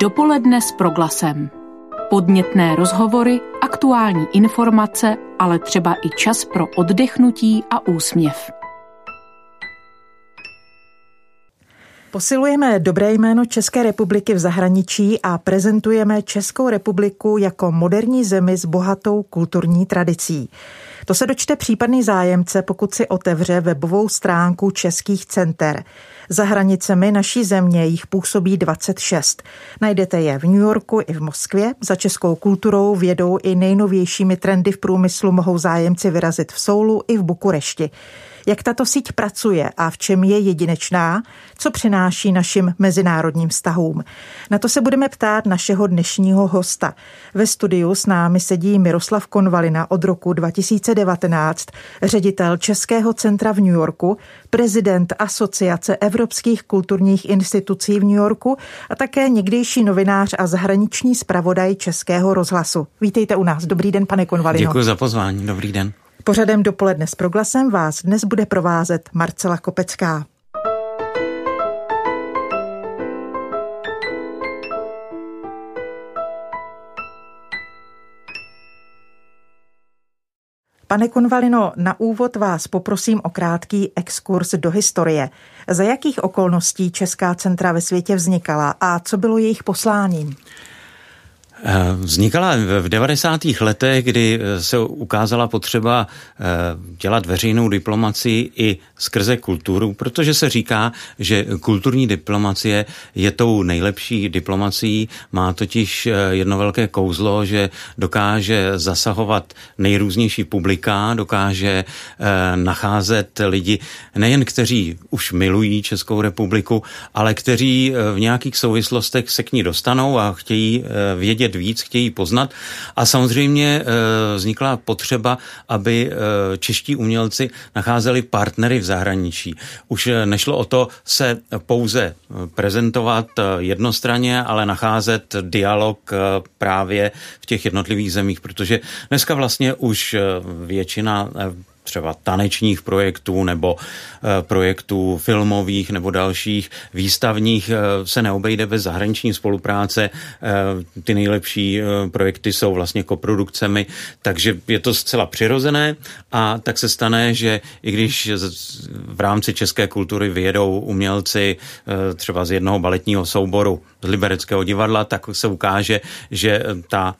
Dopoledne s Proglasem. Podnětné rozhovory, aktuální informace, ale třeba i čas pro oddechnutí a úsměv. Posilujeme dobré jméno České republiky v zahraničí a prezentujeme Českou republiku jako moderní zemi s bohatou kulturní tradicí. To se dočte případný zájemce, pokud si otevře webovou stránku českých center. Za hranicemi naší země jich působí 26. Najdete je v New Yorku i v Moskvě. Za českou kulturou, vědou i nejnovějšími trendy v průmyslu mohou zájemci vyrazit v Soulu i v Bukurešti. Jak tato síť pracuje a v čem je jedinečná, co přináší našim mezinárodním vztahům? Na to se budeme ptát našeho dnešního hosta. Ve studiu s námi sedí Miroslav Konvalina, od roku 2019, ředitel Českého centra v New Yorku, prezident Asociace Evropských kulturních institucí v New Yorku a také někdejší novinář a zahraniční zpravodaj Českého rozhlasu. Vítejte u nás. Dobrý den, pane Konvalino. Děkuji za pozvání. Dobrý den. Pořadem Dopoledne s Proglasem vás dnes bude provázet Marcela Kopecká. Pane Konvalino, na úvod vás poprosím o krátký exkurs do historie. Za jakých okolností Česká centra ve světě vznikala a co bylo jejich posláním? Vznikala v 90. letech, kdy se ukázala potřeba dělat veřejnou diplomacii i skrze kulturu, protože se říká, že kulturní diplomacie je tou nejlepší diplomacií, má totiž jedno velké kouzlo, že dokáže zasahovat nejrůznější publika, dokáže nacházet lidi, nejen kteří už milují Českou republiku, ale kteří v nějakých souvislostech se k ní dostanou a chtějí vědět víc, chtějí poznat. A samozřejmě vznikla potřeba, aby čeští umělci nacházeli partnery v zahraničí. Už nešlo o to se pouze prezentovat jednostranně, ale nacházet dialog právě v těch jednotlivých zemích, protože dneska vlastně už většina třeba tanečních projektů nebo projektů filmových nebo dalších výstavních se neobejde bez zahraniční spolupráce. Ty nejlepší projekty jsou vlastně koprodukcemi, takže je to zcela přirozené a tak se stane, že i když v rámci české kultury vyjedou umělci třeba z jednoho baletního souboru z libereckého divadla, tak se ukáže, že ta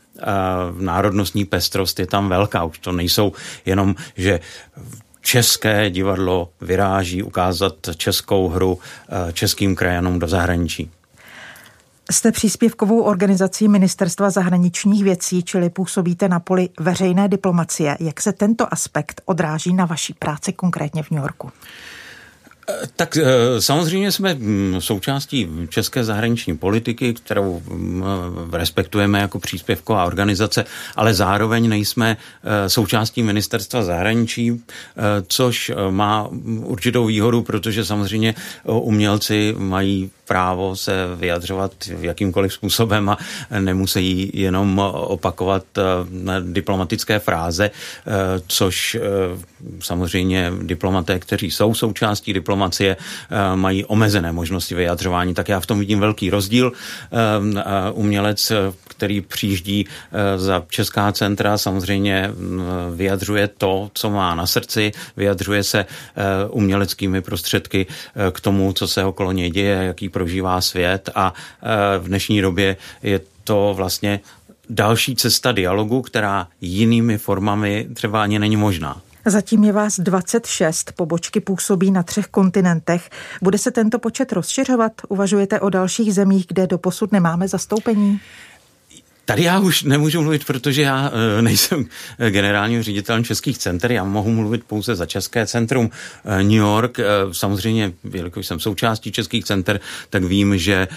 národnostní pestrost je tam velká. Už to nejsou jenom, že české divadlo vyráží ukázat českou hru českým krajanům do zahraničí. Jste příspěvkovou organizací Ministerstva zahraničních věcí, čili působíte na poli veřejné diplomacie. Jak se tento aspekt odráží na vaší práci konkrétně v New Yorku? Tak samozřejmě jsme součástí české zahraniční politiky, kterou respektujeme jako příspěvková organizace, ale zároveň nejsme součástí Ministerstva zahraničí, což má určitou výhodu, protože samozřejmě umělci mají právo se vyjadřovat jakýmkoliv způsobem a nemusí jenom opakovat diplomatické fráze, což samozřejmě diplomaté, kteří jsou součástí diplomacie, mají omezené možnosti vyjadřování. Tak já v tom vidím velký rozdíl. Umělec, který přijíždí za česká centra, samozřejmě vyjadřuje to, co má na srdci, vyjadřuje se uměleckými prostředky k tomu, co se okolo něj děje, jaký prožívá svět, a v dnešní době je to vlastně další cesta dialogu, která jinými formami třeba ani není možná. Zatím je vás 26, pobočky působí na 3 kontinentech. Bude se tento počet rozšiřovat? Uvažujete o dalších zemích, kde doposud nemáme zastoupení? Tady já už nemůžu mluvit, protože já nejsem generálním ředitelem českých center, já mohu mluvit pouze za České centrum New York. Samozřejmě, jelikož jsem součástí českých center, tak vím, že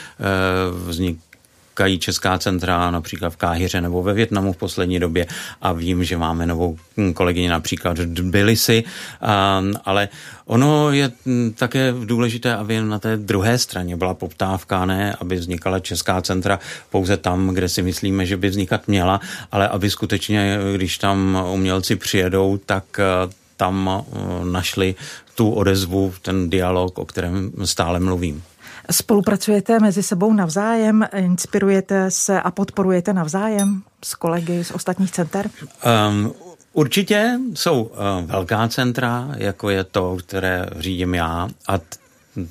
vznikají česká centra například v Káhiře nebo ve Vietnamu v poslední době a vím, že máme novou kolegyně například v Tbilisi, ale ono je také důležité, aby na té druhé straně byla poptávka, ne aby vznikala česká centra pouze tam, kde si myslíme, že by vznikat měla, ale aby skutečně, když tam umělci přijedou, tak tam našli tu odezvu, ten dialog, o kterém stále mluvím. Spolupracujete mezi sebou navzájem, inspirujete se a podporujete navzájem s kolegy z ostatních center? Určitě jsou velká centra, jako je to, které řídím já a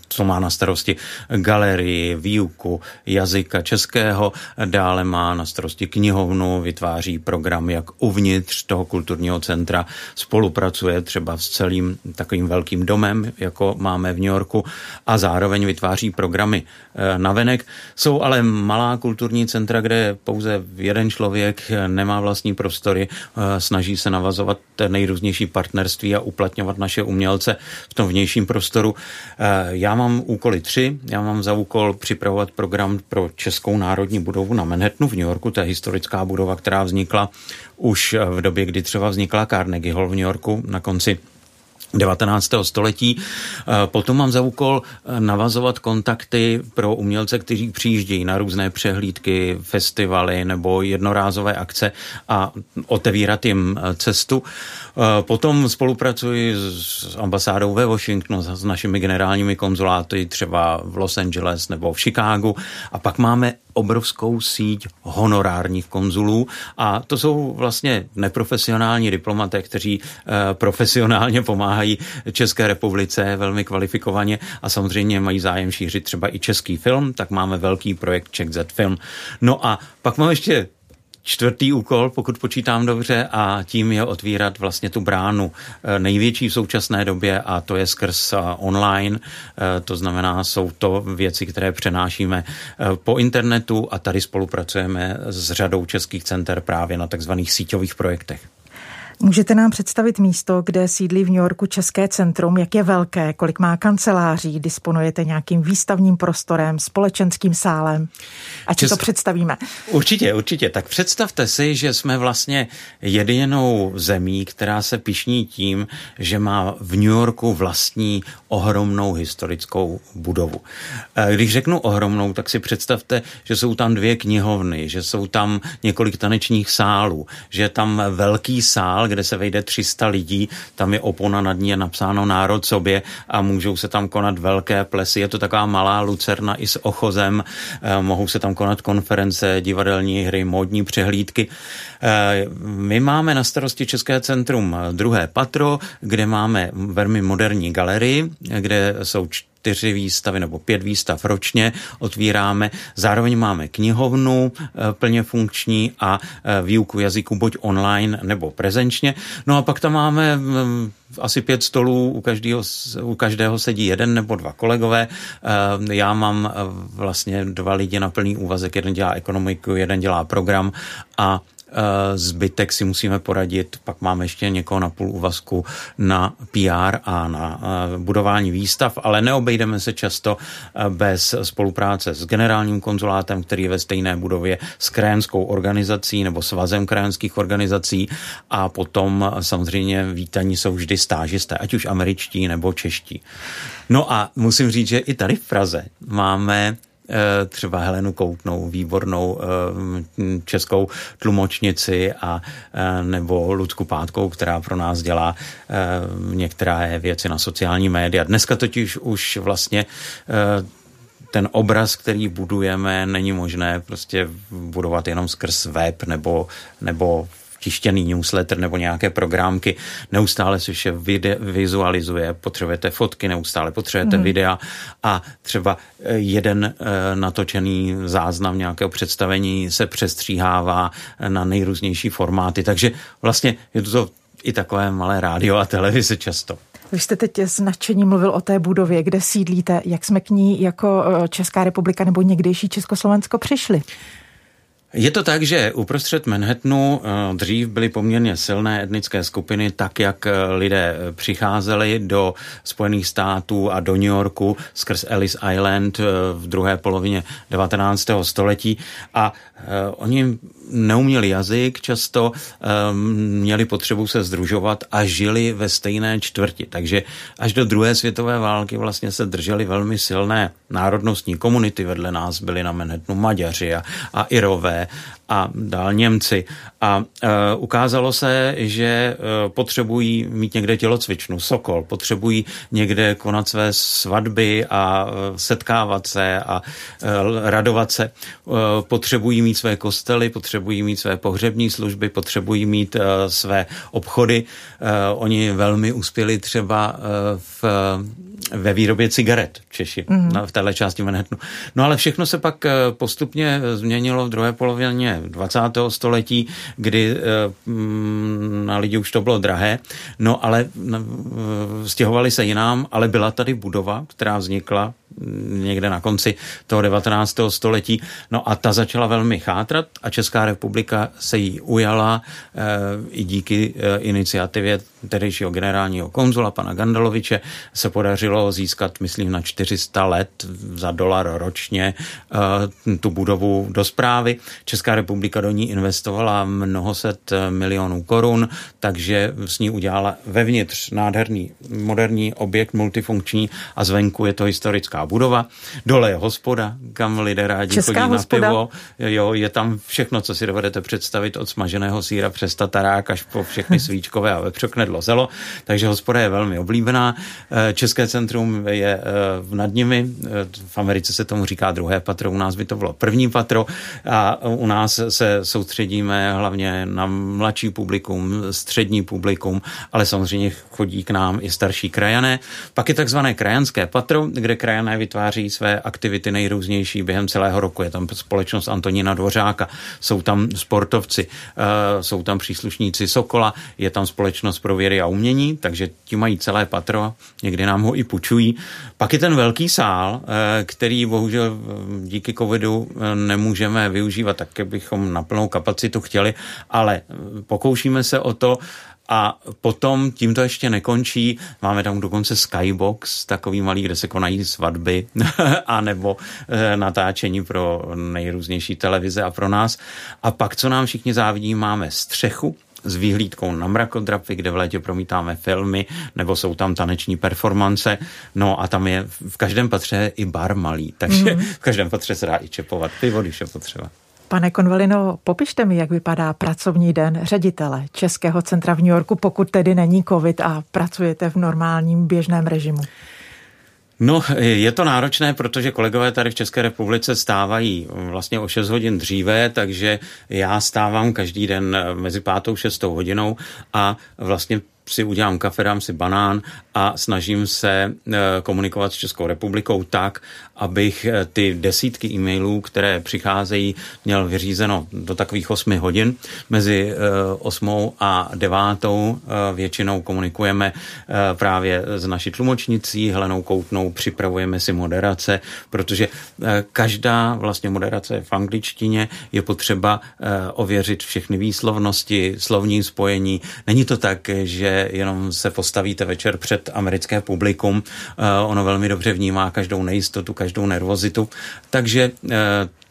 co má na starosti galerii, výuku jazyka českého, dále má na starosti knihovnu, vytváří program, jak uvnitř toho kulturního centra spolupracuje třeba s celým takovým velkým domem, jako máme v New Yorku, a zároveň vytváří programy navenek. Jsou ale malá kulturní centra, kde pouze jeden člověk nemá vlastní prostory, snaží se navazovat nejrůznější partnerství a uplatňovat naše umělce v tom vnějším prostoru. Já mám úkoly 3. Já mám za úkol připravovat program pro Českou národní budovu na Manhattanu v New Yorku. To je historická budova, která vznikla už v době, kdy třeba vznikla Carnegie Hall v New Yorku na konci 19. století. Potom mám za úkol navazovat kontakty pro umělce, kteří přijíždějí na různé přehlídky, festivaly nebo jednorázové akce a otevírat jim cestu. Potom spolupracuji s ambasádou ve Washingtonu, s našimi generálními konzuláty třeba v Los Angeles nebo v Chicagu. A pak máme obrovskou síť honorárních konzulů a to jsou vlastně neprofesionální diplomaté, kteří profesionálně pomáhají České republice velmi kvalifikovaně a samozřejmě mají zájem šířit třeba i český film, tak máme velký projekt Czech Z Film. No a pak mám ještě 4. úkol, pokud počítám dobře, a tím je otvírat vlastně tu bránu největší v současné době a to je skrz online, to znamená, jsou to věci, které přenášíme po internetu a tady spolupracujeme s řadou českých center právě na takzvaných síťových projektech. Můžete nám představit místo, kde sídlí v New Yorku České centrum, jak je velké, kolik má kanceláří, disponujete nějakým výstavním prostorem, společenským sálem? Ať si to představíme. Určitě, určitě. Tak představte si, že jsme vlastně jedinou zemí, která se pyšní tím, že má v New Yorku vlastní ohromnou historickou budovu. Když řeknu ohromnou, tak si představte, že jsou tam 2 knihovny, že jsou tam několik tanečních sálů, že je tam velký sál, kde se vejde 300 lidí, tam je opona, nad ní je napsáno Národ sobě a můžou se tam konat velké plesy. Je to taková malá lucerna i s ochozem, mohou se tam konat konference, divadelní hry, módní přehlídky. My máme na starosti České centrum 2. patro, kde máme velmi moderní galerii, kde jsou 4 výstavy nebo 5 výstav ročně otvíráme. Zároveň máme knihovnu plně funkční a výuku jazyku buď online nebo prezenčně. No a pak tam máme asi 5 stolů, u každého sedí 1 nebo 2 kolegové. Já mám vlastně 2 lidi na plný úvazek, jeden dělá ekonomiku, jeden dělá program a zbytek si musíme poradit, pak máme ještě někoho na půl úvazku na PR a na budování výstav, ale neobejdeme se často bez spolupráce s generálním konzulátem, který je ve stejné budově, s krajanskou organizací nebo svazem krajanských organizací a potom samozřejmě vítaní jsou vždy stážisté, ať už američtí nebo čeští. No a musím říct, že i tady v Praze máme třeba Helenu Koutnou, výbornou českou tlumočnici a nebo Lucku Pátkou, která pro nás dělá některé věci na sociální média. Dneska totiž už vlastně ten obraz, který budujeme, není možné prostě budovat jenom skrz web nebo tištěný newsletter nebo nějaké programky. Neustále se vše vizualizuje, potřebujete fotky, neustále potřebujete videa a třeba jeden natočený záznam nějakého představení se přestříhává na nejrůznější formáty. Takže vlastně je to i takové malé rádio a televize často. Vy jste teď s nadšením mluvil o té budově, kde sídlíte. Jak jsme k ní jako Česká republika nebo někdejší Československo přišli? Je to tak, že uprostřed Manhattanu dřív byly poměrně silné etnické skupiny, tak jak lidé přicházeli do Spojených států a do New Yorku skrz Ellis Island v druhé polovině 19. století a oni neuměli jazyk, často měli potřebu se sdružovat a žili ve stejné čtvrti. Takže až do druhé světové války vlastně se drželi velmi silné národnostní komunity. Vedle nás byli na Manhattanu Maďaři a Irové Rusové a dál Němci. A ukázalo se, že potřebují mít někde tělocvičnu, Sokol, potřebují někde konat své svatby a setkávat se a radovat se. Potřebují mít své kostely, potřebují mít své pohřební služby, potřebují mít své obchody. Oni velmi uspěli třeba ve výrobě cigaret Češi, v téhle části Manhattanu. No ale všechno se pak postupně změnilo v druhé polovině 20. století, kdy na lidi už to bylo drahé, no ale stěhovali se jinam, ale byla tady budova, která vznikla někde na konci toho 19. století, no a ta začala velmi chátrat a Česká republika se jí ujala i díky iniciativě tehdejšího generálního konzula, pana Gandaloviče, se podařilo získat, myslím, na 400 let za $1 ročně tu budovu do správy. Česká republika do ní investovala mnoho set milionů korun, takže s ní udělala vevnitř nádherný moderní objekt, multifunkční, a zvenku je to historická budova. Dole je hospoda, kam lidé rádi chodí na pivo. Jo, je tam všechno, co si dovedete představit, od smaženého sýra přes tatarák až po všechny svíčkové a vepřoknedlo zelo, takže hospoda je velmi oblíbená. České centrum je nad nimi, v Americe se tomu říká druhé patro, u nás by to bylo první patro a u nás se soustředíme hlavně na mladší publikum, střední publikum, ale samozřejmě chodí k nám i starší krajané. Pak je takzvané krajanské patro, kde krajané vytváří své aktivity nejrůznější během celého roku. Je tam společnost Antonína Dvořáka, jsou tam sportovci, jsou tam příslušníci Sokola, je tam společnost pro vědy a umění, takže ti mají celé patro, někdy nám ho i půjčují. Pak je ten velký sál, který bohužel díky covidu nemůžeme využívat tak, jak bychom na plnou kapacitu chtěli, ale pokoušíme se o to. A potom tím to ještě nekončí. Máme tam dokonce skybox, takový malý, kde se konají svatby a nebo natáčení pro nejrůznější televize a pro nás. A pak, co nám všichni závidí, máme střechu s výhlídkou na mrakodrapy, kde v létě promítáme filmy, nebo jsou tam taneční performance, no a tam je v každém patře i bar malý, takže v každém patře se dá i čepovat pivo, když je potřeba. Pane Konvalino, popište mi, jak vypadá pracovní den ředitele Českého centra v New Yorku, pokud tedy není covid a pracujete v normálním běžném režimu. No, je to náročné, protože kolegové tady v České republice stávají vlastně o 6 hodin dříve, takže já stávám každý den mezi 5. a 6. hodinou a vlastně si udělám kafe, dám si banán a snažím se komunikovat s Českou republikou tak, abych ty desítky e-mailů, které přicházejí, měl vyřízeno do takových 8 hodin. Mezi 8. a 9. většinou komunikujeme právě s naší tlumočnicí Helenou Koutnou, připravujeme si moderace, protože každá vlastně moderace v angličtině je potřeba ověřit všechny výslovnosti, slovní spojení. Není to tak, že jenom se postavíte večer před americké publikum, ono velmi dobře vnímá každou nejistotu, každou nervozitu, takže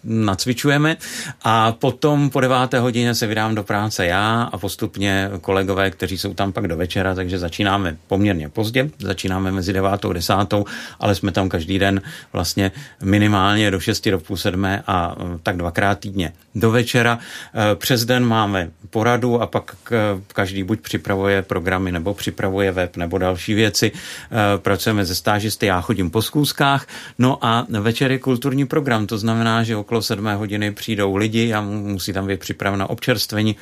nacvičujeme a potom po 9. hodině se vydám do práce já a postupně kolegové, kteří jsou tam pak do večera, takže začínáme poměrně pozdě, začínáme mezi 9. a 10, ale jsme tam každý den vlastně minimálně do 6, do půl 7 a tak 2krát týdně do večera. Přes den máme poradu a pak každý buď připravuje programy nebo připravuje web nebo další věci. Pracujeme ze stážisty, já chodím po zkouškách, no a večer je kulturní program, to znamená, že okolo 7 hodiny přijdou lidi a musí tam být připravena občerstvení,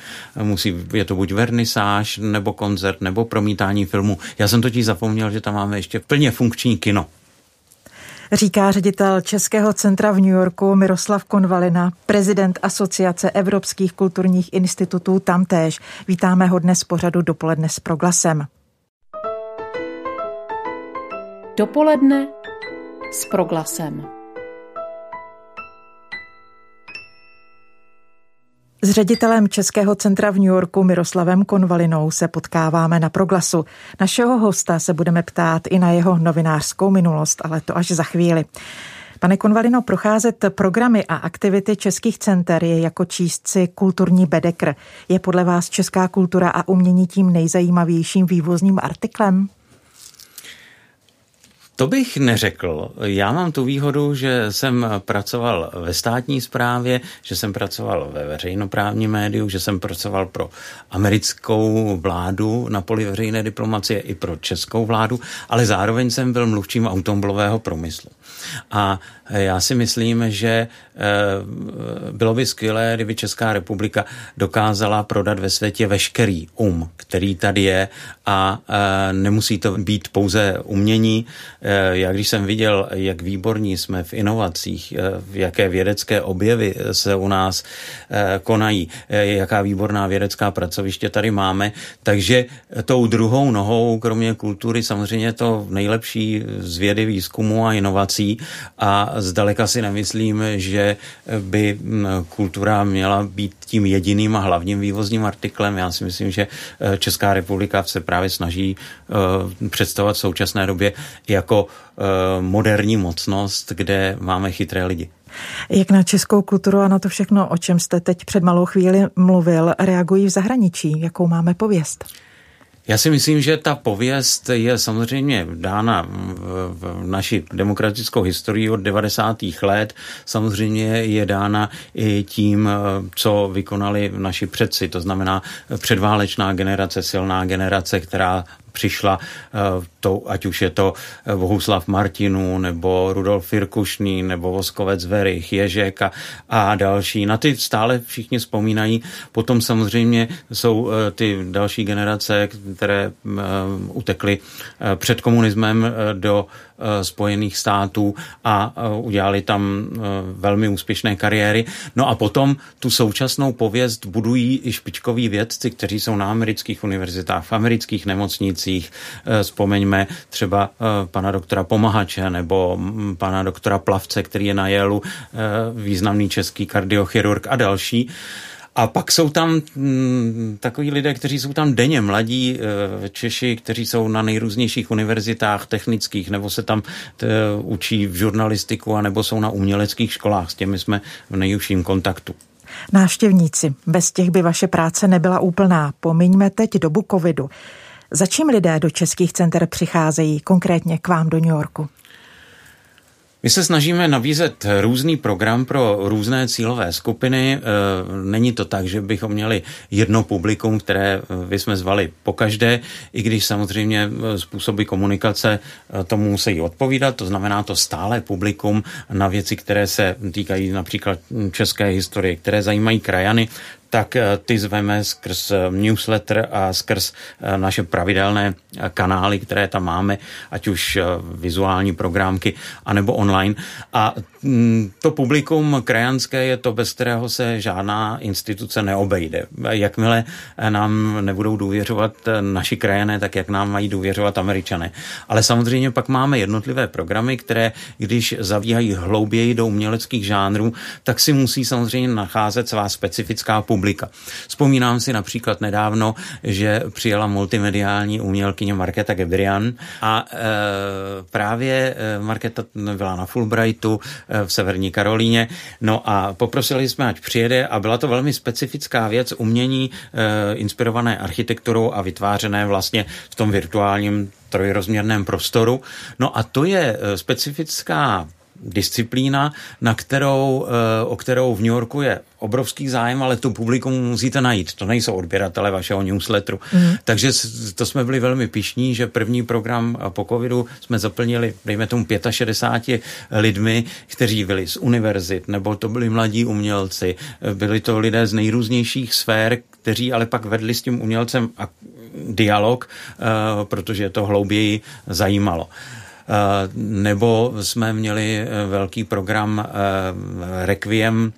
je to buď vernisáž, nebo koncert, nebo promítání filmu. Já jsem totiž zapomněl, že tam máme ještě plně funkční kino. Říká ředitel Českého centra v New Yorku Miroslav Konvalina, prezident Asociace evropských kulturních institutů tamtéž. Vítáme ho dnes pořadu Dopoledne s Proglasem. Dopoledne s Proglasem. S ředitelem Českého centra v New Yorku Miroslavem Konvalinou se potkáváme na Proglasu. Našeho hosta se budeme ptát i na jeho novinářskou minulost, ale to až za chvíli. Pane Konvalino, procházet programy a aktivity českých center je jako číst si kulturní bedekr. Je podle vás česká kultura a umění tím nejzajímavějším vývozním artiklem? To bych neřekl. Já mám tu výhodu, že jsem pracoval ve státní správě, že jsem pracoval ve veřejnoprávním médiu, že jsem pracoval pro americkou vládu na poli veřejné diplomacie i pro českou vládu, ale zároveň jsem byl mluvčím automobilového průmyslu. A já si myslím, že bylo by skvělé, kdyby Česká republika dokázala prodat ve světě veškerý který tady je, a nemusí to být pouze umění. Já když jsem viděl, jak výborní jsme v inovacích, jaké vědecké objevy se u nás konají, jaká výborná vědecká pracoviště tady máme, takže tou druhou nohou, kromě kultury, samozřejmě to nejlepší z vědy, výzkumu a inovací, a zdaleka si nemyslím, že by kultura měla být tím jediným a hlavním vývozním artiklem. Já si myslím, že Česká republika se právě snaží představovat v současné době jako moderní mocnost, kde máme chytré lidi. Jak na českou kulturu a na to všechno, o čem jste teď před malou chvíli mluvil, reagují v zahraničí? Jakou máme pověst? Já si myslím, že ta pověst je samozřejmě dána v naší demokratickou historii od 90. let. Samozřejmě je dána i tím, co vykonali naši předci, to znamená předválečná generace, silná generace, která přišla, ať už je to Bohuslav Martinů, nebo Rudolf Irkušný, nebo Voskovec Verich, Ježek a další. Na ty stále všichni vzpomínají. Potom samozřejmě jsou ty další generace, které utekly před komunismem do Spojených států a udělali tam velmi úspěšné kariéry. No a potom tu současnou pověst budují i špičkoví vědci, kteří jsou na amerických univerzitách, v amerických nemocnicích. Vzpomeňme třeba pana doktora Pomahače nebo pana doktora Plavce, který je na Yaleu, významný český kardiochirurg a další. A pak jsou tam takoví lidé, kteří jsou tam denně, mladí Češi, kteří jsou na nejrůznějších univerzitách technických, nebo se tam učí v žurnalistiku, anebo jsou na uměleckých školách. S těmi jsme v nejužším kontaktu. Návštěvníci, bez těch by vaše práce nebyla úplná. Pomiňme teď dobu covidu. Za čím lidé do českých center přicházejí, konkrétně k vám do New Yorku? My se snažíme nabízet různý program pro různé cílové skupiny. Není to tak, že bychom měli jedno publikum, které bychom zvali pokaždé, i když samozřejmě způsoby komunikace tomu musí odpovídat. To znamená to stále publikum na věci, které se týkají například české historie, které zajímají krajany, tak ty zveme skrz newsletter a skrz naše pravidelné kanály, které tam máme, ať už vizuální programky, anebo online. A to publikum krajanské je to, bez kterého se žádná instituce neobejde. Jakmile nám nebudou důvěřovat naši krajané, tak jak nám mají důvěřovat Američané. Ale samozřejmě pak máme jednotlivé programy, které, když zavíhají hlouběji do uměleckých žánrů, tak si musí samozřejmě nacházet svá specifická publika. Vzpomínám si například nedávno, že přijela multimediální umělkyně Marketa Gebrian a právě Marketa byla na Fulbrightu v Severní Karolíně, no a poprosili jsme, ať přijede, a byla to velmi specifická věc, umění inspirované architekturou a vytvářené vlastně v tom virtuálním trojrozměrném prostoru. No a to je specifická disciplína, o kterou v New Yorku je obrovský zájem, ale tu publikum musíte najít. To nejsou odběratele vašeho newsletteru. Takže to jsme byli velmi pyšní, že první program po covidu jsme zaplnili, dejme tomu, 65 lidmi, kteří byli z univerzit, nebo to byli mladí umělci, byli to lidé z nejrůznějších sfér, kteří ale pak vedli s tím umělcem dialog, protože to hlouběji zajímalo. Nebo jsme měli velký program Requiem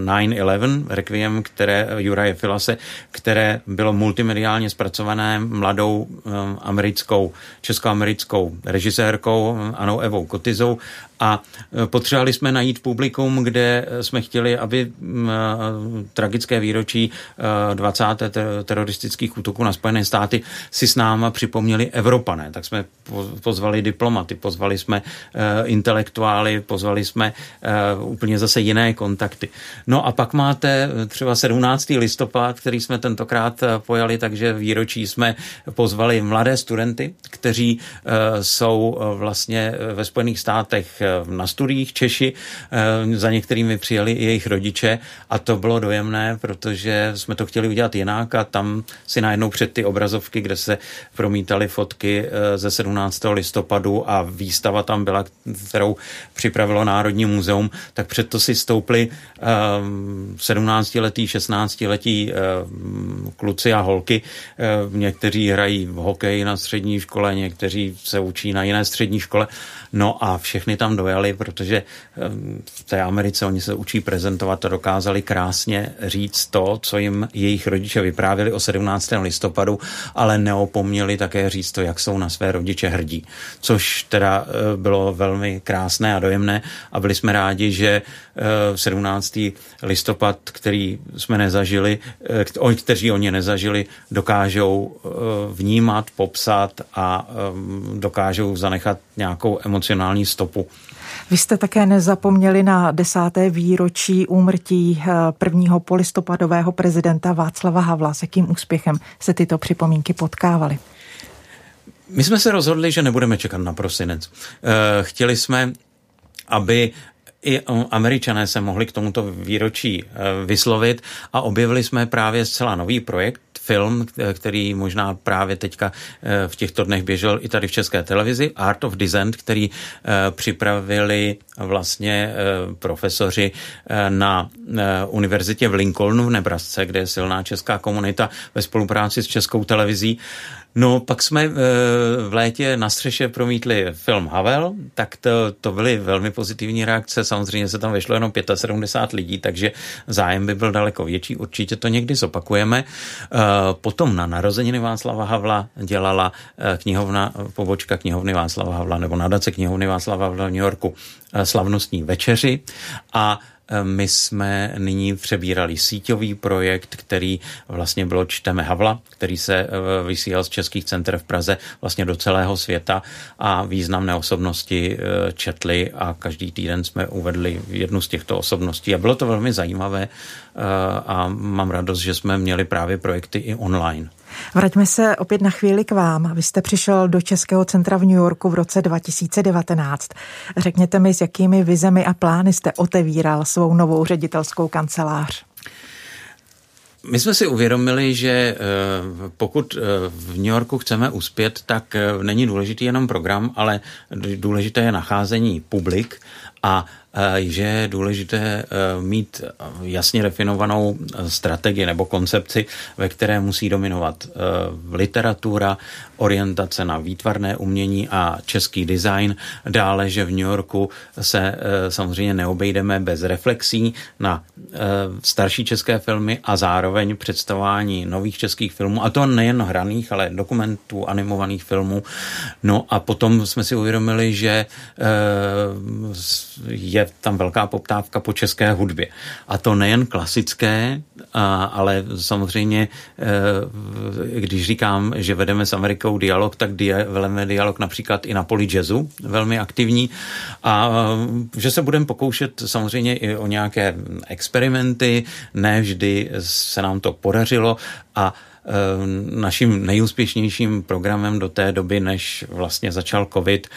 9/11, Requiem Juraje Filase, které bylo multimediálně zpracované mladou českoamerickou režisérkou Anou Evou Kotyzou A potřebovali jsme najít publikum, kde jsme chtěli, aby tragické výročí 20. teroristických útoků na Spojené státy si s náma připomněli Evropané. Tak jsme pozvali diplomaty, pozvali jsme intelektuály, pozvali jsme úplně zase jiné kontakty. No a pak máte třeba 17. listopad, který jsme tentokrát pojali, takže výročí jsme pozvali mladé studenty, kteří jsou vlastně ve Spojených státech na studiích, Češi, za některými přijeli i jejich rodiče a to bylo dojemné, protože jsme to chtěli udělat jinak a tam si najednou před ty obrazovky, kde se promítaly fotky ze 17. listopadu a výstava tam byla, kterou připravilo Národní muzeum, tak předto si stoupli 17-letí, 16-letí kluci a holky. Někteří hrají hokej na střední škole, někteří se učí na jiné střední škole. No a všechny tam dojeli, protože v té Americe oni se učí prezentovat a dokázali krásně říct to, co jim jejich rodiče vyprávěli o 17. listopadu, ale neopomněli také říct to, jak jsou na své rodiče hrdí. Což teda bylo velmi krásné a dojemné a byli jsme rádi, že 17. listopad, který jsme nezažili, kteří oni nezažili, dokážou vnímat, popsat a dokážou zanechat nějakou emocionální stopu. Vy jste také nezapomněli na 10. výročí úmrtí prvního polistopadového prezidenta Václava Havla. S jakým úspěchem se tyto připomínky potkávaly? My jsme se rozhodli, že nebudeme čekat na prosinec. Chtěli jsme, aby i Američané se mohli k tomuto výročí vyslovit a objevili jsme právě zcela nový projekt, film, který možná právě teďka v těchto dnech běžel i tady v České televizi, Art of Dissent, který připravili vlastně profesoři na univerzitě v Lincolnu v Nebrasce, kde je silná česká komunita ve spolupráci s Českou televizí. No, pak jsme v létě na střeše promítli film Havel, tak to byly velmi pozitivní reakce, samozřejmě se tam vešlo jenom 75 lidí, takže zájem by byl daleko větší, určitě to někdy zopakujeme. Potom na narozeniny Václava Havla dělala pobočka knihovny Václava Havla, nebo nadace knihovny Václava Havla v New Yorku slavnostní večeři a my jsme nyní přebírali síťový projekt, který vlastně bylo Čteme Havla, který se vysílal z českých center v Praze vlastně do celého světa a významné osobnosti četli a každý týden jsme uvedli jednu z těchto osobností a bylo to velmi zajímavé a mám radost, že jsme měli právě projekty i online. Vraťme se opět na chvíli k vám. Vy jste přišel do Českého centra v New Yorku v roce 2019. Řekněte mi, s jakými vizemi a plány jste otevíral svou novou ředitelskou kancelář? My jsme si uvědomili, že pokud v New Yorku chceme uspět, tak není důležitý jenom program, ale důležité je nacházení publik a že je důležité mít jasně definovanou strategii nebo koncepci, ve které musí dominovat literatura, orientace na výtvarné umění a český design. Dále, že v New Yorku se samozřejmě neobejdeme bez reflexí na starší české filmy a zároveň představování nových českých filmů, a to nejen hraných, ale dokumentů, animovaných filmů. No a potom jsme si uvědomili, že je tam velká poptávka po české hudbě. A to nejen klasické, ale samozřejmě, když říkám, že vedeme s Amerikou dialog, tak vedeme dialog například i na poli jazzu, velmi aktivní, a že se budeme pokoušet samozřejmě i o nějaké experimenty, ne vždy se nám to podařilo a naším nejúspěšnějším programem do té doby, než vlastně začal covid,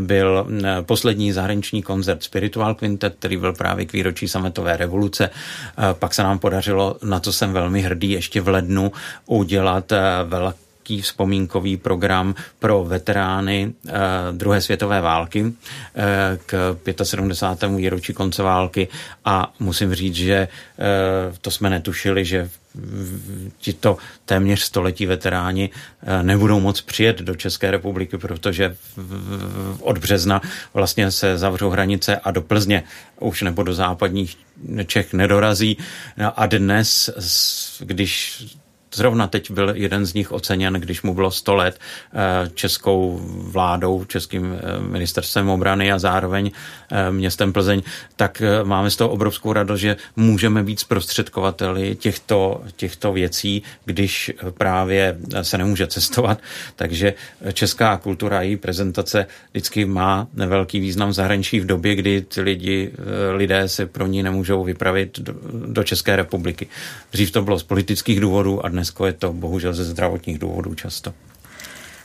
byl poslední zahraniční koncert Spiritual Quintet, který byl právě k výročí sametové revoluce. Pak se nám podařilo, na co jsem velmi hrdý, ještě v lednu udělat velký vzpomínkový program pro veterány druhé světové války k 75. výročí konce války a musím říct, že to jsme netušili, že tito téměř století veteráni nebudou moc přijet do České republiky, protože od března vlastně se zavřou hranice a do Plzně už nebo do západních Čech nedorazí. A dnes, když Zrovna teď byl jeden z nich oceněn, když mu bylo 100 let, českou vládou, českým ministerstvem obrany a zároveň městem Plzeň, tak máme z toho obrovskou radost, že můžeme být zprostředkovateli těchto věcí, když právě se nemůže cestovat. Takže česká kultura a její prezentace vždycky má velký význam v zahraničí v době, kdy ty lidé se pro ní nemůžou vypravit do České republiky. Dřív to bylo z politických důvodů a dnesko je to bohužel ze zdravotních důvodů často.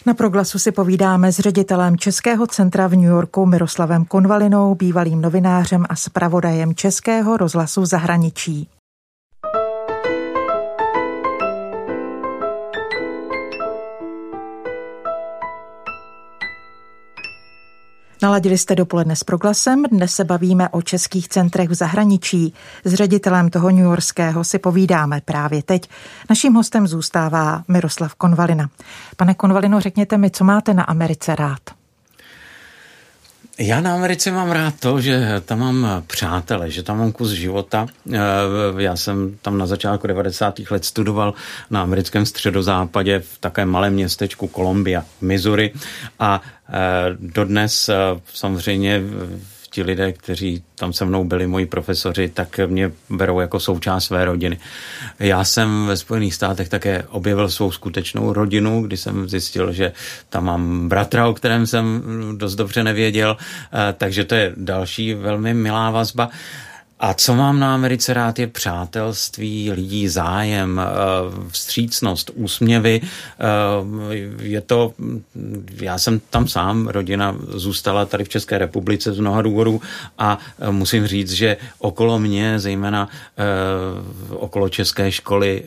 Na Proglasu si povídáme s ředitelem Českého centra v New Yorku Miroslavem Konvalinou, bývalým novinářem a zpravodajem Českého rozhlasu v zahraničí. Naladili jste Dopoledne s Proglasem, dnes se bavíme o českých centrech v zahraničí. S ředitelem toho newyorského si povídáme právě teď. Naším hostem zůstává Miroslav Konvalina. Pane Konvalino, řekněte mi, co máte na Americe rád? Já na Americe mám rád to, že tam mám přátele, že tam mám kus života. Já jsem tam na začátku 90. let studoval na americkém středozápadě v takém malém městečku Columbia, Missouri a dodnes samozřejmě ti lidé, kteří tam se mnou byli moji profesoři, tak mě berou jako součást své rodiny. Já jsem ve Spojených státech také objevil svou skutečnou rodinu, kdy jsem zjistil, že tam mám bratra, o kterém jsem dost dobře nevěděl, takže to je další velmi milá vazba. A co mám na Americe rád je přátelství, lidí, zájem, vstřícnost, úsměvy. Je to, já jsem tam sám, rodina zůstala tady v České republice z mnoha důvodů a musím říct, že okolo mě, zejména okolo České školy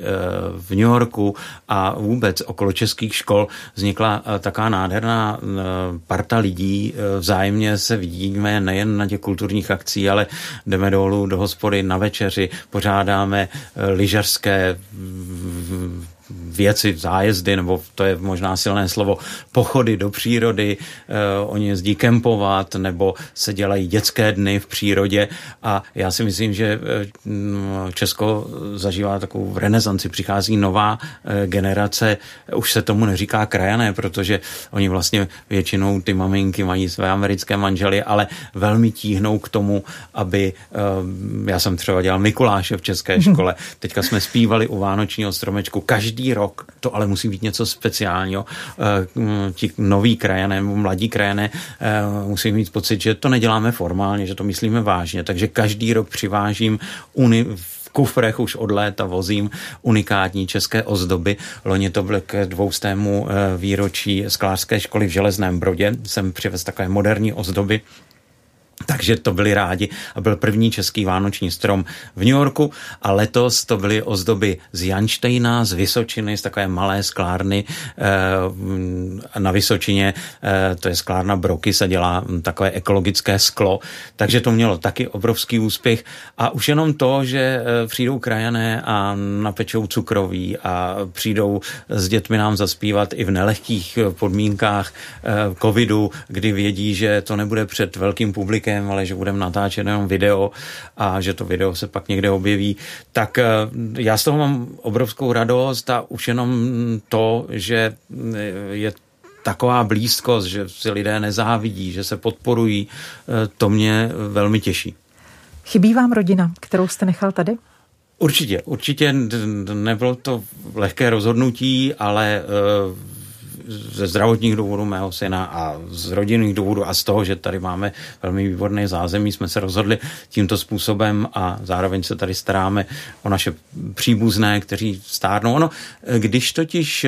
v New Yorku a vůbec okolo českých škol vznikla taká nádherná parta lidí. Vzájemně se vidíme nejen na těch kulturních akcích, ale jdeme dolů do hospody, na večeři, pořádáme lyžařské věci, zájezdy, nebo to je možná silné slovo, pochody do přírody, oni jezdí kempovat, nebo se dělají dětské dny v přírodě a já si myslím, že Česko zažívá takovou renesanci, přichází nová generace, už se tomu neříká krajané, protože oni vlastně většinou ty maminky mají své americké manžely, ale velmi tíhnou k tomu, aby, já jsem třeba dělal Mikuláše v české škole, teďka jsme zpívali u vánočního stromečku, každý rok, to ale musí být něco speciálního, ti noví krajané, mladí krajané musí mít pocit, že to neděláme formálně, že to myslíme vážně, takže každý rok přivážím kufrech už od léta vozím unikátní české ozdoby. Loni to bylo k 200. výročí Sklářské školy v Železném Brodě. Jsem přivez takové moderní ozdoby, takže to byli rádi a byl první český vánoční strom v New Yorku a letos to byly ozdoby z Janštejna, z Vysočiny, z takové malé sklárny na Vysočině, to je sklárna Broky, se dělá takové ekologické sklo, takže to mělo taky obrovský úspěch a už jenom to, že přijdou krajané a napečou cukroví a přijdou s dětmi nám zaspívat i v nelehkých podmínkách covidu, kdy vědí, že to nebude před velkým publikem, ale že budeme natáčet jenom video a že to video se pak někde objeví, tak já z toho mám obrovskou radost a už jenom to, že je taková blízkost, že si lidé nezávidí, že se podporují, to mě velmi těší. Chybí vám rodina, kterou jste nechal tady? Určitě nebylo to lehké rozhodnutí, ale ze zdravotních důvodů mého syna a z rodinných důvodů a z toho, že tady máme velmi výborné zázemí, jsme se rozhodli tímto způsobem a zároveň se tady staráme o naše příbuzné, kteří stárnou. Ono, když totiž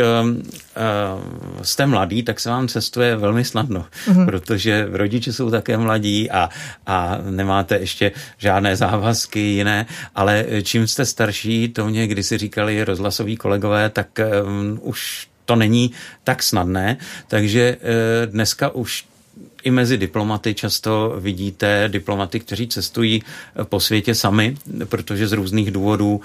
jste mladý, tak se vám cestuje velmi snadno, protože rodiče jsou také mladí a nemáte ještě žádné závazky jiné, ale čím jste starší, to mě kdysi říkali rozhlasoví kolegové, tak už to není tak snadné, takže dneska už i mezi diplomaty často vidíte diplomaty, kteří cestují po světě sami, protože z různých důvodů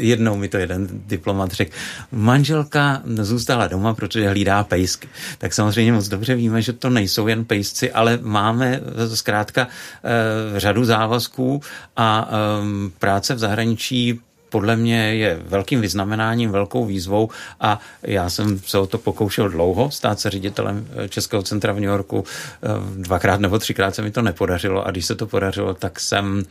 jednou mi to jeden diplomat řekl, manželka zůstala doma, protože hlídá pejsky. Tak samozřejmě moc dobře víme, že to nejsou jen pejsci, ale máme zkrátka řadu závazků a práce v zahraničí podle mě je velkým vyznamenáním, velkou výzvou a já jsem se o to pokoušel dlouho, stát se ředitelem Českého centra v New Yorku. 2krát nebo 3krát se mi to nepodařilo a když se to podařilo, tak jsem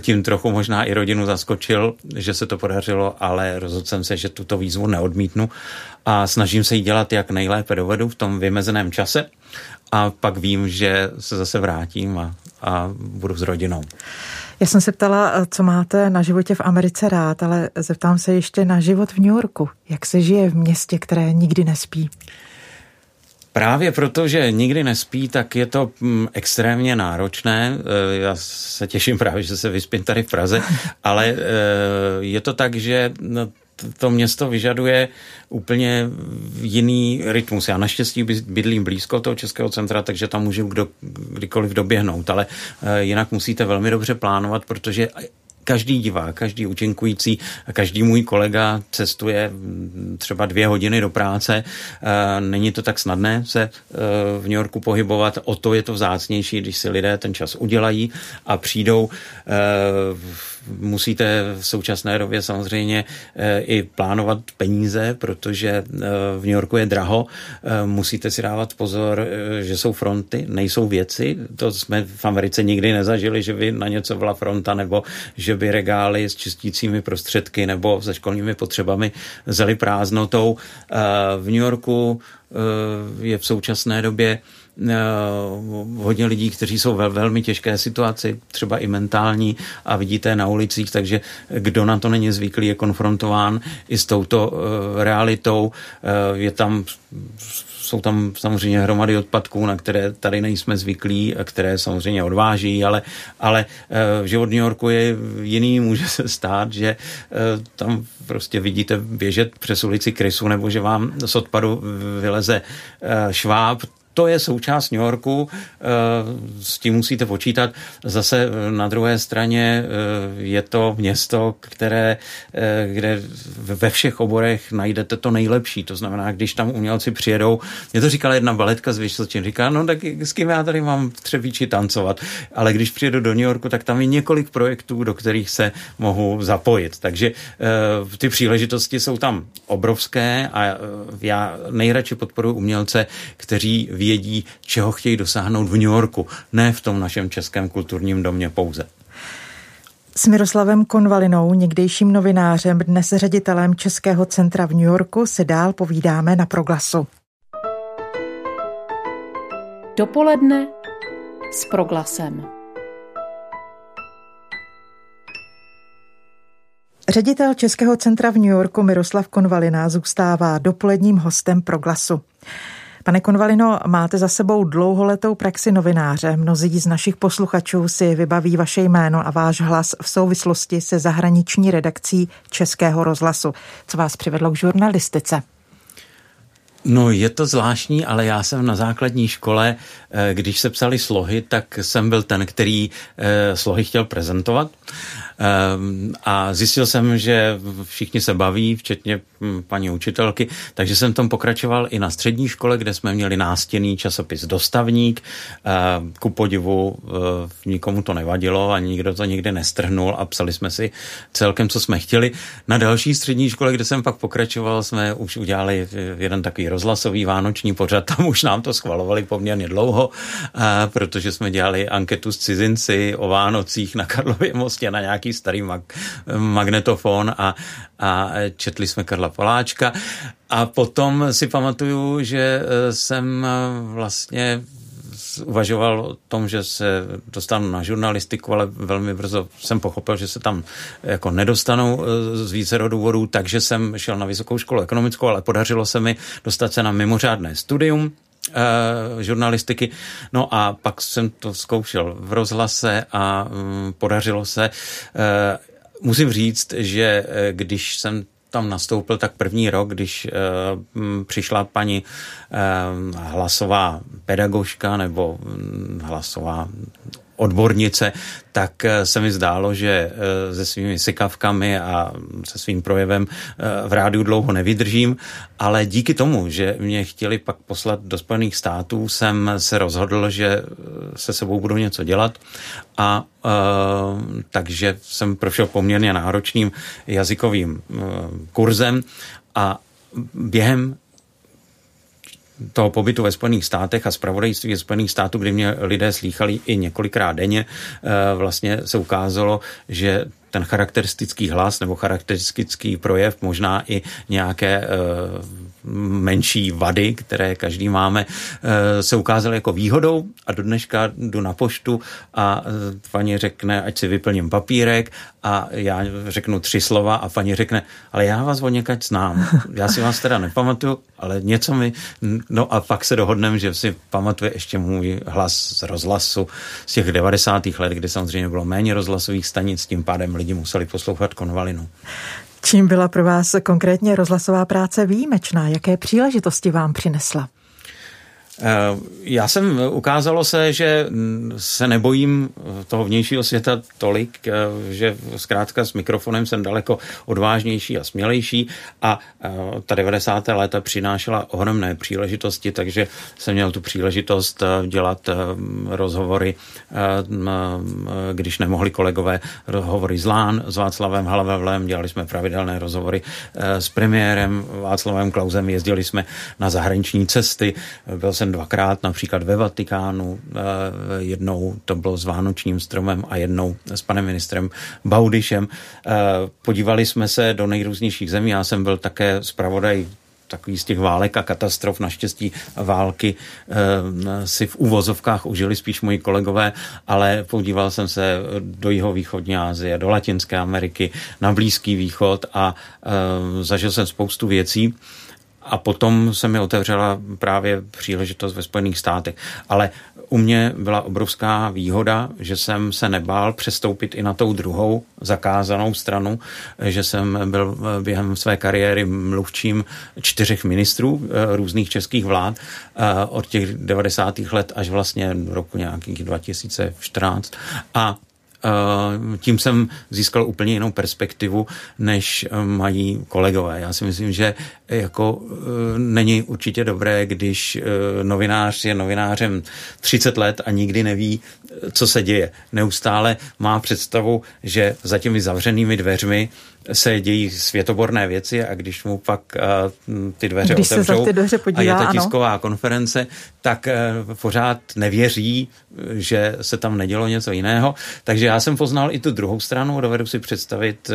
tím trochu možná i rodinu zaskočil, že se to podařilo, ale rozhodl jsem se, že tuto výzvu neodmítnu a snažím se ji dělat, jak nejlépe dovedu v tom vymezeném čase a pak vím, že se zase vrátím a budu s rodinou. Já jsem se ptala, co máte na životě v Americe rád, ale zeptám se ještě na život v New Yorku. Jak se žije v městě, které nikdy nespí? Právě proto, že nikdy nespí, tak je to extrémně náročné. Já se těším právě, že se vyspím tady v Praze, ale je to tak, že to město vyžaduje úplně jiný rytmus. Já naštěstí bydlím blízko toho Českého centra, takže tam můžu kdykoliv doběhnout, ale jinak musíte velmi dobře plánovat, protože každý divák, každý účinkující, každý můj kolega cestuje třeba 2 hodiny do práce. Není to tak snadné se v New Yorku pohybovat, o to je to vzácnější, když si lidé ten čas udělají a přijdou. Musíte v současné době samozřejmě i plánovat peníze, protože v New Yorku je draho. Musíte si dávat pozor, že jsou fronty, nejsou věci. To jsme v Americe nikdy nezažili, že by na něco byla fronta, nebo že by regály s čistícími prostředky nebo se školními potřebami zely prázdnotou. V New Yorku je v současné době hodně lidí, kteří jsou ve velmi těžké situaci, třeba i mentální, a vidíte na ulicích, takže kdo na to není zvyklý, je konfrontován i s touto realitou. Jsou tam samozřejmě hromady odpadků, na které tady nejsme zvyklí a které samozřejmě odváží, ale život New Yorku je jiný, může se stát, že tam prostě vidíte běžet přes ulici krysu, nebo že vám z odpadu vyleze šváb. To je součást New Yorku, s tím musíte počítat. Zase na druhé straně je to město, kde ve všech oborech najdete to nejlepší. To znamená, když tam umělci přijedou, mě to říkala jedna baletka z Vysočiny, říká, no tak s kým já tady mám třebíči tancovat. Ale když přijedu do New Yorku, tak tam je několik projektů, do kterých se mohu zapojit. Takže ty příležitosti jsou tam obrovské a já nejradši podporuji umělce, kteří vědí, čeho chtějí dosáhnout v New Yorku, ne v tom našem českém kulturním domě pouze. S Miroslavem Konvalinou, někdejším novinářem, dnes ředitelem Českého centra v New Yorku, se dál povídáme na Proglasu. Dopoledne s Proglasem. Ředitel Českého centra v New Yorku Miroslav Konvalina zůstává dopoledním hostem Proglasu. Pane Konvalino, máte za sebou dlouholetou praxi novináře. Mnozí z našich posluchačů si vybaví vaše jméno a váš hlas v souvislosti se zahraniční redakcí Českého rozhlasu. Co vás přivedlo k žurnalistice? No, je to zvláštní, ale já jsem na základní škole, když se psaly slohy, tak jsem byl ten, který slohy chtěl prezentovat. A zjistil jsem, že všichni se baví, včetně paní učitelky, takže jsem tam pokračoval i na střední škole, kde jsme měli nástěnný časopis Dostavník. Ku podivu nikomu to nevadilo a nikdo to nikdy nestrhnul a psali jsme si celkem, co jsme chtěli. Na další střední škole, kde jsem pak pokračoval, jsme už udělali jeden takový rozhlasový vánoční pořad, tam už nám to schvalovali poměrně dlouho, protože jsme dělali anketu s cizinci o Vánocích na Karlově mostě na nějaký starý magnetofon a četli jsme Karla Poláčka. A potom si pamatuju, že jsem vlastně uvažoval o tom, že se dostanu na žurnalistiku, ale velmi brzo jsem pochopil, že se tam jako nedostanu z vícero důvodů, takže jsem šel na Vysokou školu ekonomickou, ale podařilo se mi dostat se na mimořádné studium žurnalistiky. No a pak jsem to zkoušel v rozhlase a podařilo se. Musím říct, že když jsem tam nastoupil, tak první rok, když přišla paní hlasová pedagožka nebo hlasová odbornice, tak se mi zdálo, že se svými sykavkami a se svým projevem v rádiu dlouho nevydržím, ale díky tomu, že mě chtěli pak poslat do Spojených států, jsem se rozhodl, že se sebou budu něco dělat a takže jsem prošel poměrně náročným jazykovým kurzem a během toho pobytu ve Spojených státech a zpravodajství ze Spojených států, kdy mě lidé slýchali i několikrát denně, vlastně se ukázalo, že ten charakteristický hlas nebo charakteristický projev, možná i nějaké menší vady, které každý máme, se ukázaly jako výhodou a do dneška jdu na poštu a paní řekne, ať si vyplním papírek a já řeknu 3 slova a paní řekne, ale já vás odněkaď znám. Já si vás teda nepamatuju, ale něco mi... No a pak se dohodneme, že si pamatuje ještě můj hlas z rozhlasu z těch 90. let, kdy samozřejmě bylo méně rozhlasových stanic, tím pádem lidi museli poslouchat Konvalinu. Čím byla pro vás konkrétně rozhlasová práce výjimečná? Jaké příležitosti vám přinesla? Já jsem, ukázalo se, že se nebojím toho vnějšího světa tolik, že zkrátka s mikrofonem jsem daleko odvážnější a smělejší a ta 90. léta přinášela ohromné příležitosti, takže jsem měl tu příležitost dělat rozhovory, když nemohli kolegové, rozhovory z Lán s Václavem Havlem, dělali jsme pravidelné rozhovory s premiérem Václavem Klausem, jezdili jsme na zahraniční cesty, byl jsem 2krát například ve Vatikánu, jednou to bylo s Vánočním stromem a jednou s panem ministrem Baudyšem. Podívali jsme se do nejrůznějších zemí, já jsem byl také zpravodaj takový z těch válek a katastrof, naštěstí války si v uvozovkách užili spíš moji kolegové, ale podíval jsem se do jihovýchodní Asie, do Latinské Ameriky, na Blízký východ a zažil jsem spoustu věcí. A potom se mi otevřela právě příležitost ve Spojených státech. Ale u mě byla obrovská výhoda, že jsem se nebál přestoupit i na tou druhou zakázanou stranu, že jsem byl během své kariéry mluvčím 4 ministrů různých českých vlád od těch 90. let až vlastně do roku nějakých 2014. A tím jsem získal úplně jinou perspektivu, než mají kolegové. Já si myslím, že jako není určitě dobré, když novinář je novinářem 30 let a nikdy neví, co se děje. Neustále má představu, že za těmi zavřenými dveřmi se dějí světoborné věci a když mu pak ty dveře když otevřou ty dveře podívá, a je ta tisková konference, tak pořád nevěří, že se tam nedělo něco jiného. Takže já jsem poznal i tu druhou stranu, dovedu si představit,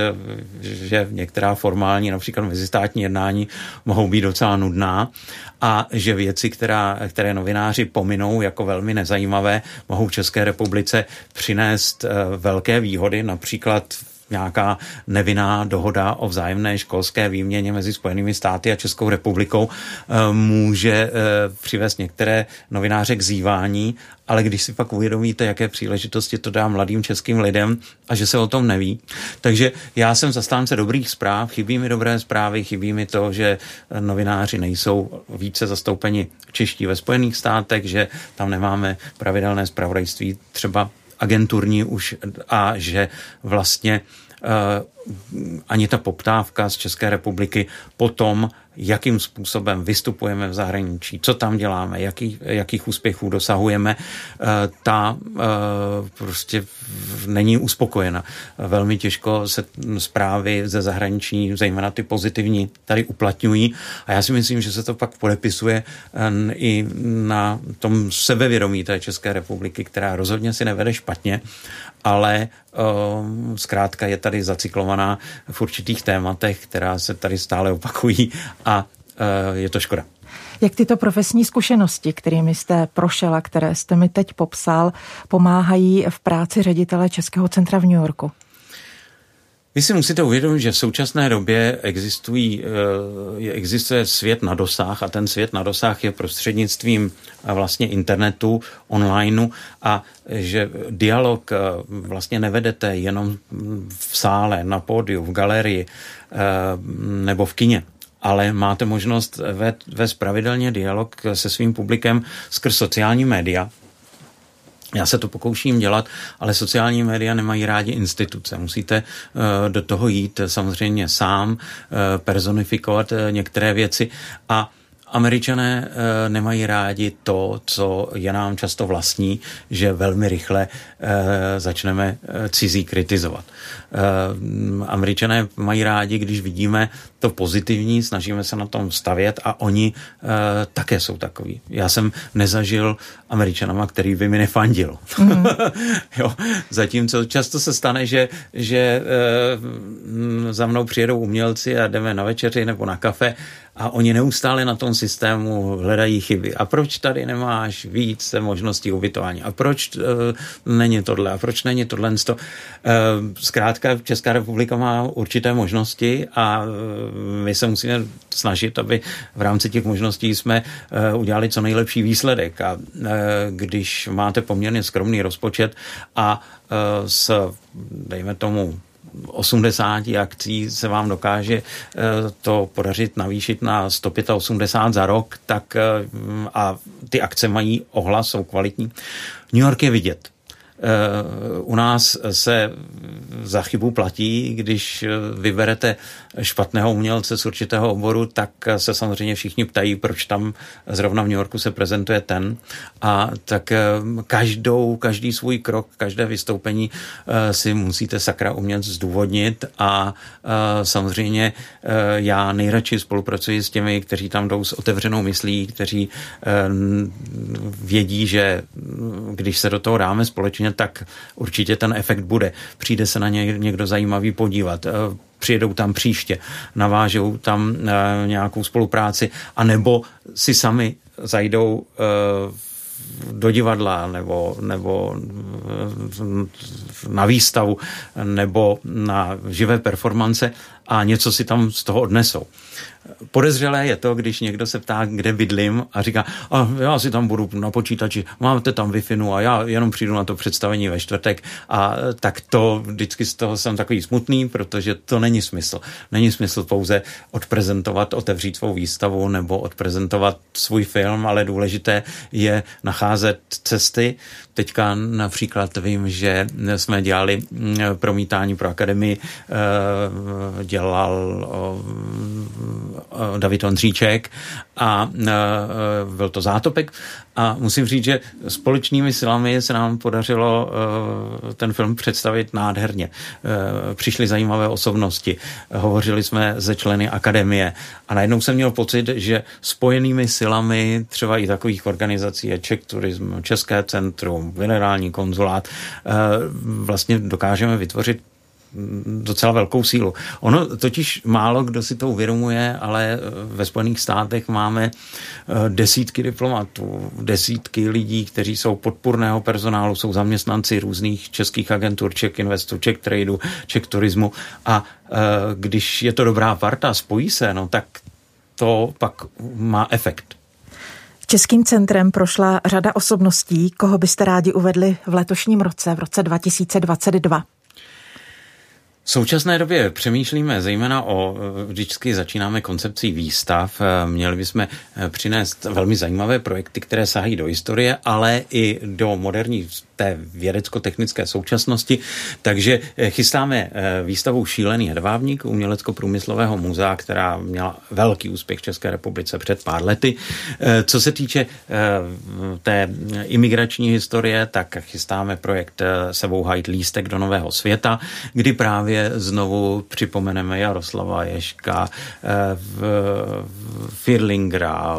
že některá formální, například mezistátní jednání mohou být docela nudná a že věci, které novináři pominou jako velmi nezajímavé, mohou České republice přinést velké výhody, například nějaká nevinná dohoda o vzájemné školské výměně mezi Spojenými státy a Českou republikou může přivést některé novináře k zívání, ale když si pak uvědomíte, jaké příležitosti to dá mladým českým lidem a že se o tom neví. Takže já jsem zastánce dobrých zpráv, chybí mi dobré zprávy, chybí mi to, že novináři nejsou více zastoupeni čeští ve Spojených státech, že tam nemáme pravidelné zpravodajství třeba agenturní už a že vlastně ani ta poptávka z České republiky po tom, jakým způsobem vystupujeme v zahraničí, co tam děláme, jakých úspěchů dosahujeme, ta prostě není uspokojena. Velmi těžko se zprávy ze zahraničí, zejména ty pozitivní, tady uplatňují a já si myslím, že se to pak podepisuje i na tom sebevědomí té České republiky, která rozhodně si nevede špatně, ale zkrátka je tady zacyklovaná v určitých tématech, která se tady stále opakují a je to škoda. Jak tyto profesní zkušenosti, kterými jste prošel a které jste mi teď popsal, pomáhají v práci ředitele Českého centra v New Yorku? Vy si musíte uvědomit, že v současné době existuje svět na dosah a ten svět na dosah je prostřednictvím vlastně internetu, onlineu a že dialog vlastně nevedete jenom v sále, na pódiu, v galerii nebo v kině, ale máte možnost vést pravidelně dialog se svým publikem skrz sociální média. Já se to pokouším dělat, ale sociální média nemají rádi instituce. Musíte do toho jít samozřejmě sám, personifikovat některé věci a Američané nemají rádi to, co je nám často vlastní, že velmi rychle začneme cizí kritizovat. Američané mají rádi, když vidíme to pozitivní, snažíme se na tom stavět a oni také jsou takoví. Já jsem nezažil Američanama, který by mi nefandil. Jo, zatímco často se stane, že za mnou přijedou umělci a jdeme na večeři nebo na kafe a oni neustále na tom systému hledají chyby. A proč tady nemáš víc možností ubytování? A proč není tohle? A proč není tohle? Zkrátka Česká republika má určité možnosti a my se musíme snažit, aby v rámci těch možností jsme udělali co nejlepší výsledek. A když máte poměrně skromný rozpočet a dejme tomu, 80 akcí se vám dokáže to podařit navýšit na 185 za rok, tak a ty akce mají ohlas, jsou kvalitní. New York je vidět. U nás se za chybu platí, když vyberete špatného umělce z určitého oboru, tak se samozřejmě všichni ptají, proč tam zrovna v New Yorku se prezentuje ten. A tak každý svůj krok, každé vystoupení si musíte sakra umět zdůvodnit a samozřejmě já nejradši spolupracuji s těmi, kteří tam jdou s otevřenou myslí, kteří vědí, že když se do toho dáme společně, tak určitě ten efekt bude. Přijde se na ně někdo zajímavý podívat, přijedou tam příště, navážou tam nějakou spolupráci, anebo si sami zajdou do divadla nebo na výstavu nebo na živé performance a něco si tam z toho odnesou. Podezřelé je to, když někdo se ptá, kde bydlím a říká, a já si tam budu na počítači, máte tam Wi-Fi a já jenom přijdu na to představení ve čtvrtek a tak to vždycky z toho jsem takový smutný, protože to není smysl. Není smysl pouze odprezentovat, otevřít svou výstavu nebo odprezentovat svůj film, ale důležité je nacházet cesty. Teďka například vím, že jsme dělali promítání pro akademii, dělal David Ondříček a byl to Zátopek a musím říct, že společnými silami se nám podařilo ten film představit nádherně. Přišly zajímavé osobnosti, hovořili jsme se členy akademie a najednou jsem měl pocit, že spojenými silami třeba i takových organizací je Czech Tourism, České centrum, Generální konzulát, vlastně dokážeme vytvořit docela velkou sílu. Ono totiž málo kdo si to uvědomuje, ale ve Spojených státech máme desítky diplomatů, desítky lidí, kteří jsou podpůrného personálu, jsou zaměstnanci různých českých agentur, Czech Investu, Czech Tradu, Czech Turismu a když je to dobrá parta, spojí se, no tak to pak má efekt. Českým centrem prošla řada osobností, koho byste rádi uvedli v letošním roce, v roce 2022. V současné době přemýšlíme zejména vždycky začínáme koncepcí výstav. Měli bychom přinést velmi zajímavé projekty, které sahají do historie, ale i do moderní té vědecko-technické současnosti. Takže chystáme výstavu Šílený hedvábník umělecko-průmyslového muzea, která měla velký úspěch v České republice před pár lety. Co se týče té imigrační historie, tak chystáme projekt Sebou hajit lístek do nového světa, kdy právě znovu připomeneme Jaroslava Ježka, Firlingra,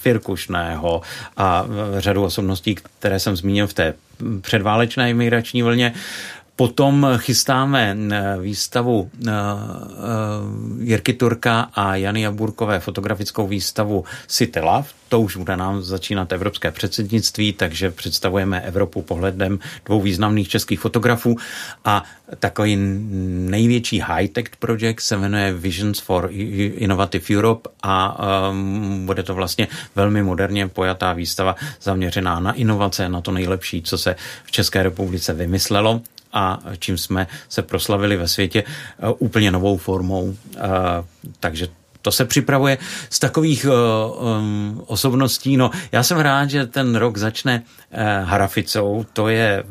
Firkušného a řadu osobností, které jsem zmínil v té předválečné imigrační vlně. Potom chystáme výstavu Jirky Turka a Jany Aburkové, fotografickou výstavu City Love. To už bude nám začínat evropské předsednictví, takže představujeme Evropu pohledem dvou významných českých fotografů a takový největší high-tech projekt se jmenuje Visions for Innovative Europe a bude to vlastně velmi moderně pojatá výstava zaměřená na inovace, na to nejlepší, co se v České republice vymyslelo a čím jsme se proslavili ve světě úplně novou formou, takže to se připravuje z takových osobností. No, já jsem rád, že ten rok začne haraficou, to je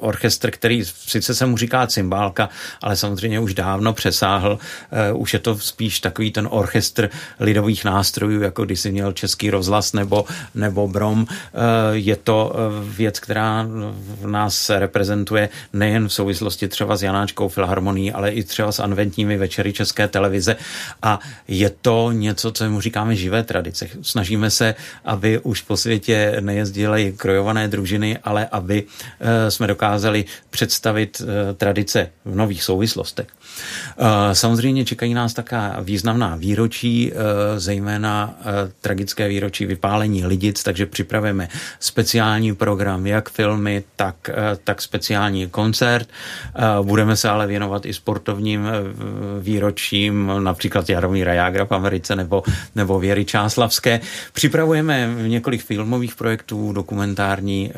orchestr, který sice se mu říká cymbálka, ale samozřejmě už dávno přesáhl, už je to spíš takový ten orchestr lidových nástrojů, jako když si měl Český rozhlas nebo Brom. Je to věc, která v nás reprezentuje nejen v souvislosti třeba s Janáčkou filharmonií, ale i třeba s adventními večery České televize, a je to něco, co mu říkáme živé tradice. Snažíme se, aby už po světě nejezdily krojované družiny, ale aby jsme dokázali představit tradice v nových souvislostech. Samozřejmě čekají nás taká významná výročí, zejména tragické výročí vypálení Lidic, takže připravujeme speciální program, jak filmy, tak speciální koncert. Budeme se ale věnovat i sportovním výročím, například Jaromíra Jágra v Americe nebo Věry Čáslavské. Připravujeme několik filmových projektů, dokumentární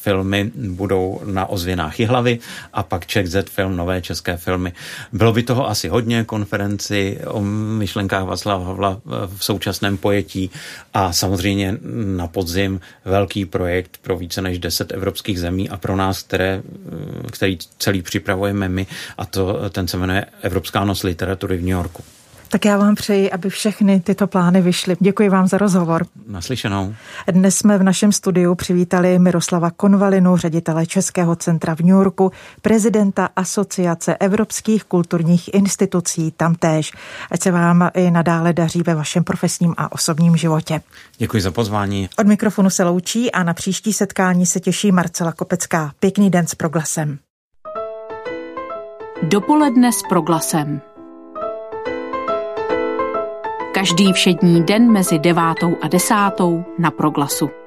filmy budou na ozvěnách Jihlavy a pak Czech Z film, nové české filmy. Bylo by toho asi hodně, konferenci o myšlenkách Václava Havla v současném pojetí a samozřejmě na podzim velký projekt pro více než 10 evropských zemí a pro nás, který celý připravujeme my, a ten se jmenuje Evropská noc literatury v New Yorku. Tak já vám přeji, aby všechny tyto plány vyšly. Děkuji vám za rozhovor. Naslyšenou. Dnes jsme v našem studiu přivítali Miroslava Konvalinu, ředitele Českého centra v New Yorku, prezidenta Asociace evropských kulturních institucí tamtéž. Ať se vám i nadále daří ve vašem profesním a osobním životě. Děkuji za pozvání. Od mikrofonu se loučí a na příští setkání se těší Marcela Kopecká. Pěkný den s Proglasem. Dopoledne s Proglasem. Každý všední den mezi 9. a 10. na Proglasu.